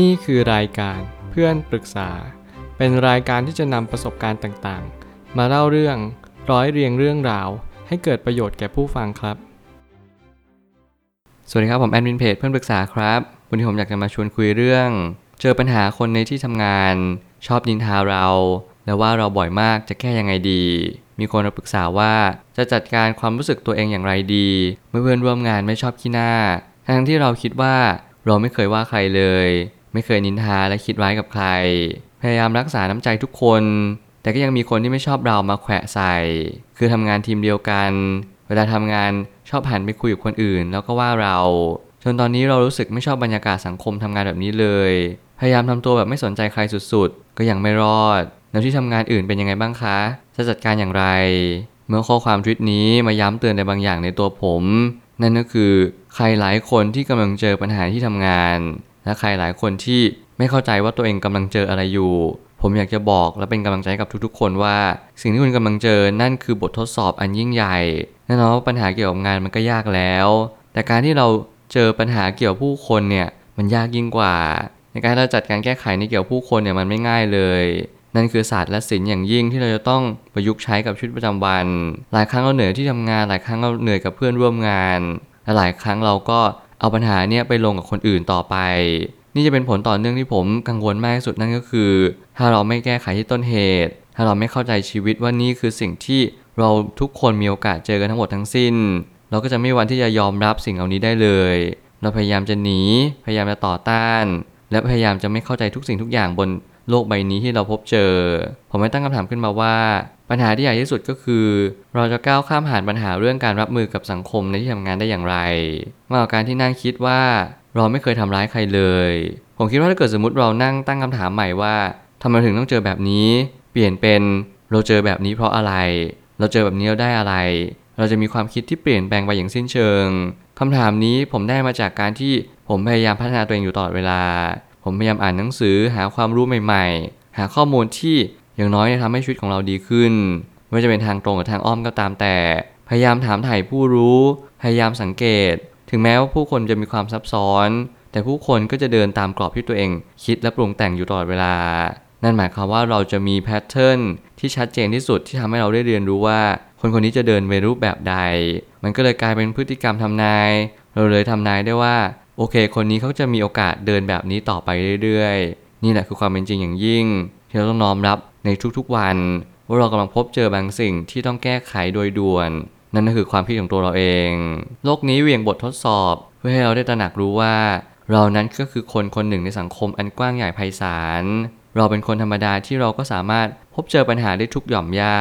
นี่คือรายการเพื่อนปรึกษาเป็นรายการที่จะนำประสบการณ์ต่างๆมาเล่าเรื่องร้อยเรียงเรื่องราวให้เกิดประโยชน์แก่ผู้ฟังครับสวัสดีครับผมแอดมินเพจเพื่อนปรึกษาครับวันนี้ผมอยากจะมาชวนคุยเรื่องเจอปัญหาคนในที่ทำงานชอบนินทาเราและว่าเราบ่อยมากจะแก้ยังไงดีมีคนมาปรึกษาว่าจะจัดการความรู้สึกตัวเองอย่างไรดีเมื่อเพื่อนร่วมงานไม่ชอบขี้หน้าทั้งที่เราคิดว่าเราไม่เคยว่าใครเลยไม่เคยนินทาและคิดร้ายกับใครพยายามรักษาน้ำใจทุกคนแต่ก็ยังมีคนที่ไม่ชอบเรามาแขวะใส่คือทำงานทีมเดียวกันเวลาทำงานชอบหันไปคุยกับคนอื่นแล้วก็ว่าเราจนตอนนี้เรารู้สึกไม่ชอบบรรยากาศสังคมทำงานแบบนี้เลยพยายามทำตัวแบบไม่สนใจใครสุดๆก็ยังไม่รอดแล้วที่ทำงานอื่นเป็นยังไงบ้างคะจะจัดการอย่างไรเมื่อข้อความทวิตนี้มาย้ำเตือนในบางอย่างในตัวผมนั่นก็คือใครหลายคนที่กำลังเจอปัญหาที่ทำงานและใครหลายคนที่ไม่เข้าใจว่าตัวเองกำลังเจออะไรอยู่ผมอยากจะบอกและเป็นกำลังใจกับทุกๆคนว่าสิ่งที่คุณกำลังเจอนั่นคือบททดสอบอันยิ่งใหญ่แน่นอนว่าปัญหาเกี่ยวกับงานมันก็ยากแล้วแต่การที่เราเจอปัญหาเกี่ยวกับผู้คนเนี่ยมันยากยิ่งกว่าในการเราจัดการแก้ไขในเกี่ยวกับผู้คนเนี่ยมันไม่ง่ายเลยนั่นคือศาสตร์และศิลป์อย่างยิ่งที่เราจะต้องประยุกต์ใช้กับชีวิตประจำวันหลายครั้งเราเหนื่อยที่ทำงานหลายครั้งเราเหนื่อยกับเพื่อนร่วมงานและหลายครั้งเราก็เอาปัญหาเนี่ยไปลงกับคนอื่นต่อไปนี่จะเป็นผลต่อเนื่องที่ผมกังวลมากที่สุดนั่นก็คือถ้าเราไม่แก้ไขที่ต้นเหตุถ้าเราไม่เข้าใจชีวิตว่านี่คือสิ่งที่เราทุกคนมีโอกาสเจอกันทั้งหมดทั้งสิ้นเราก็จะไม่วันที่จะยอมรับสิ่งเหล่านี้ได้เลยเราพยายามจะหนีพยายามจะต่อต้านและพยายามจะไม่เข้าใจทุกสิ่งทุกอย่างบนโลกใบนี้ที่เราพบเจอผมไม่ตั้งคำถามขึ้นมาว่าปัญหาที่ใหญ่ที่สุดก็คือเราจะก้าวข้ามผ่านปัญหาเรื่องการรับมือกับสังคมในที่ทำงานได้อย่างไรมากกว่าการที่นั่งคิดว่าเราไม่เคยทำร้ายใครเลยผมคิดว่าถ้าเกิดสมมติเรานั่งตั้งคำถามใหม่ว่าทำไมถึงต้องเจอแบบนี้เปลี่ยนเป็นเราเจอแบบนี้เพราะอะไรเราเจอแบบนี้เราได้อะไรเราจะมีความคิดที่เปลี่ยนแปลงไปอย่างสิ้นเชิงคำถามนี้ผมได้มาจากการที่ผมพยายามพัฒนาตัวเองอยู่ตลอดเวลาผมพยายามอ่านหนังสือหาความรู้ใหม่ๆหาข้อมูลที่อย่างน้อยทำให้ชีวิตของเราดีขึ้นไม่ว่าจะเป็นทางตรงหรือทางอ้อมก็ตามแต่พยายามถามไถ่ผู้รู้พยายามสังเกตถึงแม้ว่าผู้คนจะมีความซับซ้อนแต่ผู้คนก็จะเดินตามกรอบที่ตัวเองคิดและปรุงแต่งอยู่ตลอดเวลานั่นหมายความว่าเราจะมีแพทเทิร์นที่ชัดเจนที่สุดที่ทำให้เราได้เรียนรู้ว่าคนคนนี้จะเดินไปรูปแบบใดมันก็เลยกลายเป็นพฤติกรรมทำนายเราเลยทำนายได้ว่าโอเคคนนี้เขาจะมีโอกาสเดินแบบนี้ต่อไปเรื่อยๆนี่แหละคือความเป็นจริงอย่างยิ่งที่เราต้องน้อมรับในทุกๆวันว่าเรากำลังพบเจอบางสิ่งที่ต้องแก้ไขโดยด่วนนั่นก็คือความคิดของตัวเราเองโลกนี้เวียงบททดสอบเพื่อให้เราได้ตระหนักรู้ว่าเรานั้นก็คือคนคนหนึ่งในสังคมอันกว้างใหญ่ไพศาลเราเป็นคนธรรมดาที่เราก็สามารถพบเจอปัญหาได้ทุกหย่อมย่า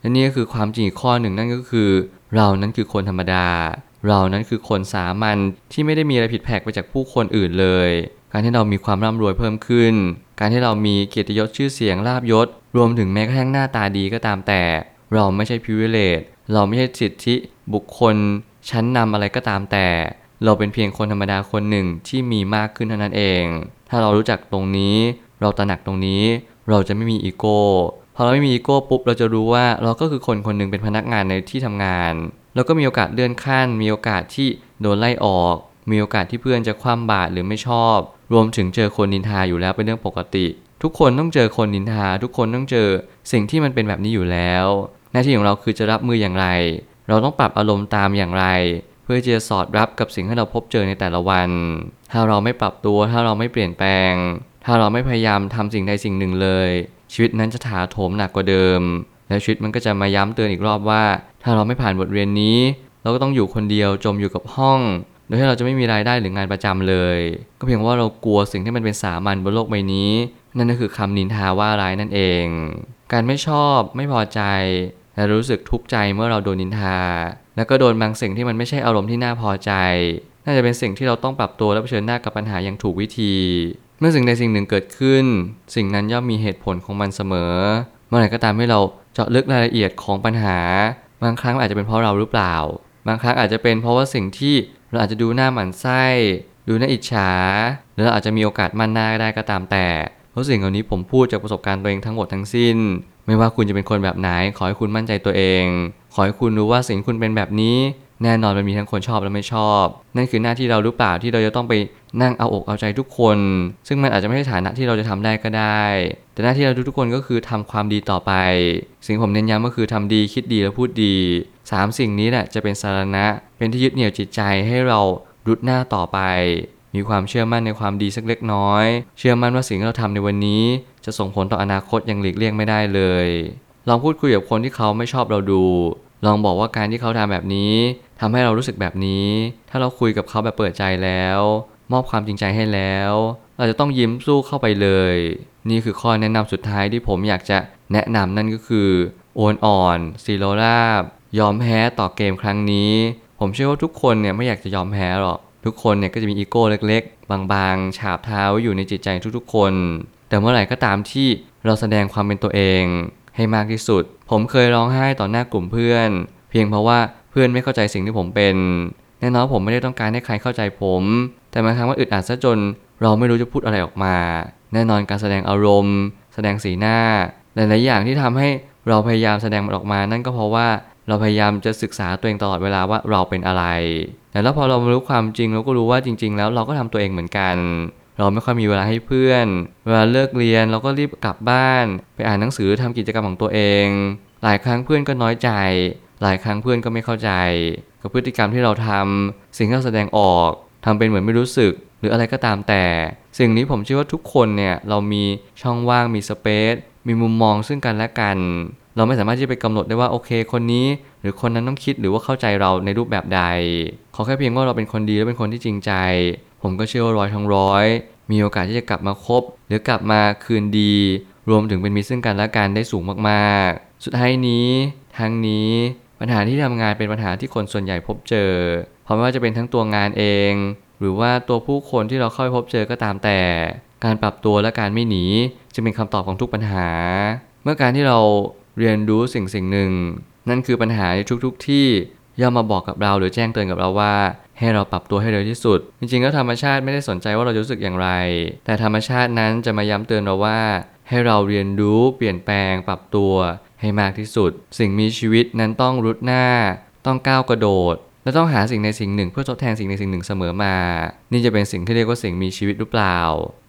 และนี่ก็คือความจริงข้อหนึ่งนั่นก็คือเรานั้นคือคนธรรมดาเรานั้นคือคนสามัญที่ไม่ได้มีอะไรผิดแปลกไปจากผู้คนอื่นเลยการที่เรามีความร่ำรวยเพิ่มขึ้นการที่เรามีเกียรติยศชื่อเสียงลาภยศรวมถึงแม้กระทั่งหน้าตาดีก็ตามแต่เราไม่ใช่ privilege เราไม่ใช่สิทธิบุคคลชั้นนำอะไรก็ตามแต่เราเป็นเพียงคนธรรมดาคนหนึ่งที่มีมากขึ้นเท่านั้นเองถ้าเรารู้จักตรงนี้เราตระหนักตรงนี้เราจะไม่มีอีโก้พอเราไม่มีอีโก้ปุ๊บเราจะรู้ว่าเราก็คือคนคนหนึ่งเป็นพนักงานในที่ทำงานแล้วก็มีโอกาสเลื่อนขั้นมีโอกาสที่โดนไล่ออกมีโอกาสที่เพื่อนจะคว่ำบาตรหรือไม่ชอบรวมถึงเจอคนนินทาอยู่แล้วเป็นเรื่องปกติทุกคนต้องเจอคนนินทาทุกคนต้องเจอสิ่งที่มันเป็นแบบนี้อยู่แล้วหน้าที่ของเราคือจะรับมืออย่างไรเราต้องปรับอารมณ์ตามอย่างไรเพื่อจะสอดรับกับสิ่งที่เราพบเจอในแต่ละวันถ้าเราไม่ปรับตัวถ้าเราไม่เปลี่ยนแปลงถ้าเราไม่พยายามทำสิ่งใดสิ่งหนึ่งเลยชีวิตนั้นจะถาโถมหนักกว่าเดิมและชีวิตมันก็จะมาย้ำเตือนอีกรอบว่าถ้าเราไม่ผ่านบทเรียนนี้เราก็ต้องอยู่คนเดียวจมอยู่กับห้องโดยที่เราจะไม่มีรายได้หรืองานประจำเลยก็เพียงว่าเรากลัวสิ่งที่มันเป็นสามัญบนโลกใบนี้นั่นก็คือคำนินทาว่าร้ายนั่นเองการไม่ชอบไม่พอใจและรู้สึกทุกข์ใจเมื่อเราโดนนินทาแล้วก็โดนบางสิ่งที่มันไม่ใช่อารมณ์ที่น่าพอใจน่าจะเป็นสิ่งที่เราต้องปรับตัวและเผชิญหน้ากับปัญหาอย่างถูกวิธีเมื่อสิ่งใดสิ่งหนึ่งเกิดขึ้นสิ่งนั้นย่อมมีเหตุผลของมันเสมอเมื่อไหร่ก็ตามที่เราเจาะลึกรายละเอียดของปัญหาบางครั้งอาจจะเป็นเพราะเราหรือเปล่าบางครั้งอาจจะเป็นเพราะว่าสิ่งที่เราอาจจะดูหน้าหมั่นไส้ดูหน้าอิจฉาหรือเราอาจจะมีโอกาสมั่นหน้าได้ก็ตามแต่เพราะสิ่งเหล่านี้ผมพูดจากประสบการณ์ตัวเองทั้งหมดทั้งสิ้นไม่ว่าคุณจะเป็นคนแบบไหนขอให้คุณมั่นใจตัวเองขอให้คุณรู้ว่าสิ่งคุณเป็นแบบนี้ แน่นอนมันมีทั้งคนชอบและไม่ชอบนั่นคือหน้าที่เราหรือเปล่าที่เราจะต้องไปนั่งเอาอกเอาใจทุกคนซึ่งมันอาจจะไม่ใช่ฐานะที่เราจะทำได้ก็ได้แต่หน้าที่เราทุกคนก็คือทำความดีต่อไปสิ่งผมเน้นย้ำก็คือทำดีคิดดีและพูดดี3สิ่งนี้แหละจะเป็นสาระเป็นที่ยึดเหนี่ยวจิตใจให้เรารุดหน้าต่อไปมีความเชื่อมั่นในความดีสักเล็กน้อยเชื่อมั่นว่าสิ่งที่เราทำในวันนี้จะส่งผลต่ออนาคตอย่างหลีกเลี่ยงไม่ได้เลยลองพูดคุยกับคนที่เขาไม่ชอบเราดูลองบอกว่าการที่เขาทำแบบนี้ทำให้เรารู้สึกแบบนี้ถ้าเราคุยกับเขาแบบเปิดใจแล้วมอบความจริงใจให้แล้วเราจะต้องยิ้มสู้เข้าไปเลยนี่คือข้อแนะนำสุดท้ายที่ผมอยากจะแนะนำนั่นก็คือโอนอ่อนซีโรราบยอมแพ้ต่อเกมครั้งนี้ผมเชื่อว่าทุกคนเนี่ยไม่อยากจะยอมแพ้หรอกทุกคนเนี่ยก็จะมีอีโก้เล็กๆบางๆฉาบทาไว้อยู่ในจิตใจทุกๆคนแต่เมื่อไหร่ก็ตามที่เราแสดงความเป็นตัวเองให้มากที่สุดผมเคยร้องไห้ต่อหน้ากลุ่มเพื่อนเพียงเพราะว่าเพื่อนไม่เข้าใจสิ่งที่ผมเป็นแน่นอนผมไม่ได้ต้องการให้ใครเข้าใจผมแต่บางครั้งมันอึดอัดซะจนเราไม่รู้จะพูดอะไรออกมาแน่นอนการแสดงอารมณ์แสดงสีหน้าหลายๆอย่างที่ทำให้เราพยายามแสดงมันออกมานั่นก็เพราะว่าเราพยายามจะศึกษาตัวเองตลอดเวลาว่าเราเป็นอะไรแต่แล้วพอเรารู้ความจริงเราก็รู้ว่าจริงๆแล้วเราก็ทำตัวเองเหมือนกันเราไม่ค่อยมีเวลาให้เพื่อนเวลาเลิกเรียนเราก็รีบกลับบ้านไปอ่านหนังสือทำกิจกรรมของตัวเองหลายครั้งเพื่อนก็น้อยใจหลายครั้งเพื่อนก็ไม่เข้าใจกับพฤติกรรมที่เราทำสิ่งที่เราแสดงออกทำเป็นเหมือนไม่รู้สึกหรืออะไรก็ตามแต่สิ่งนี้ผมเชื่อว่าทุกคนเนี่ยเรามีช่องว่างมีสเปซมีมุมมองซึ่งกันและกันเราไม่สามารถที่จะไปกำหนดได้ว่าโอเคคนนี้หรือคนนั้นต้องคิดหรือว่าเข้าใจเราในรูปแบบใดขอแค่เพียงว่าเราเป็นคนดีและเป็นคนที่จริงใจผมก็เชื่อว่า100/100มีโอกาสที่จะกลับมาคบหรือกลับมาคืนดีรวมถึงเป็นมิตรซึ่งกันและกันได้สูงมากๆสุดท้ายนี้ทั้งนี้ปัญหาที่ทำงานเป็นปัญหาที่คนส่วนใหญ่พบเจอเพราะไม่ว่าจะเป็นทั้งตัวงานเองหรือว่าตัวผู้คนที่เราค่อยพบเจอก็ตามแต่การปรับตัวและการไม่หนีจะเป็นคำตอบของทุกปัญหาเมื่อการที่เราเรียนรู้สิ่งหนึ่งนั่นคือปัญหาในทุกๆที่ย่อมมาบอกกับเราหรือแจ้งเตือนกับเราว่าให้เราปรับตัวให้เร็วที่สุดจริงๆแล้วธรรมชาติไม่ได้สนใจว่าเราจะรู้สึกอย่างไรแต่ธรรมชาตินั้นจะมาย้ำเตือนเราว่าให้เราเรียนรู้เปลี่ยนแปลงปรับตัวให้มากที่สุดสิ่งมีชีวิตนั้นต้องรุดหน้าต้องก้าวกระโดดและต้องหาสิ่งในสิ่งหนึ่งเพื่อทดแทนสิ่งในสิ่งหนึ่งเสมอมานี่จะเป็นสิ่งที่เรียกว่าสิ่งมีชีวิตหรือเปล่า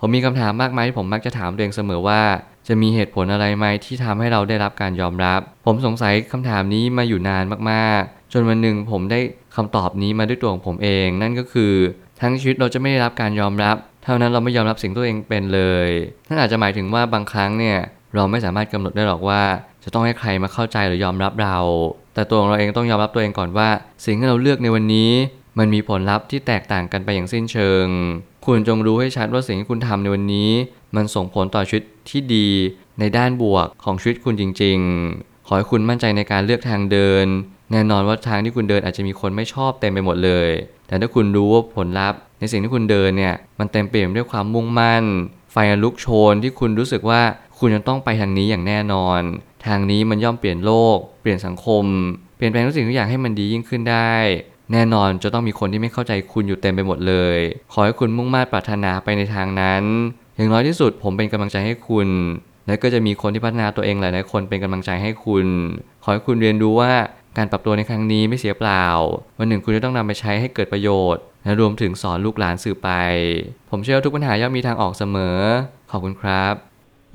ผมมีคำถามมากมายที่ผมมักจะถามตัวเองเสมอว่าจะมีเหตุผลอะไรไหมที่ทำให้เราได้รับการยอมรับผมสงสัยคำถามนี้มาอยู่นานมากๆจนวันหนึ่งผมได้คำตอบนี้มาด้วยตัวของผมเองนั่นก็คือทั้งชีวิตเราจะไม่ได้รับการยอมรับเท่านั้นเราไม่ยอมรับสิ่งตัวเองเป็นเลยนั่นอาจจะหมายถึงว่าบางครั้งเนี่ยเราไม่สามารถกำหนดได้หรอกว่าจะต้องให้ใครมาเข้าใจหรือยอมรับเราแต่ตัวของเราเองต้องยอมรับตัวเองก่อนว่าสิ่งที่เราเลือกในวันนี้มันมีผลลัพธ์ที่แตกต่างกันไปอย่างสิ้นเชิงคุณจงรู้ให้ชัดว่าสิ่งที่คุณทำในวันนี้มันส่งผลต่อชีวิตที่ดีในด้านบวกของชีวิตคุณจริงๆขอให้คุณมั่นใจในการเลือกทางเดินแน่นอนว่าทางที่คุณเดินอาจจะมีคนไม่ชอบเต็มไปหมดเลยแต่ถ้าคุณรู้ว่าผลลัพธ์ในสิ่งที่คุณเดินเนี่ยมันเต็มเปี่ยมด้วยความมุ่งมั่นไฟลุกโชนที่คุณรู้สึกว่าคุณจะต้องไปทางนี้อย่างแน่นอนทางนี้มันย่อมเปลี่ยนโลกเปลี่ยนสังคมเปลี่ยนแปลงทุกสิ่งทุกอย่างให้มันดียิ่งขึ้นได้แน่นอนจะต้องมีคนที่ไม่เข้าใจคุณอยู่เต็มไปหมดเลยขอให้คุณมุ่งมั่นปรารถนาไปในทางนั้นอย่างน้อยที่สุดผมเป็นกำลังใจให้คุณและก็จะมีคนที่พัฒนาตัวเองหลายๆคนเป็นกำลังใจให้คุณขอให้คุณเรียนรู้ว่าการปรับตัวในครั้งนี้ไม่เสียเปล่าวันหนึ่งคุณจะต้องนำไปใช้ให้เกิดประโยชน์และรวมถึงสอนลูกหลานสืบไปผมเชื่อว่าทุกปัญหาย่อมมีทางออกเสมอขอบคุณครับ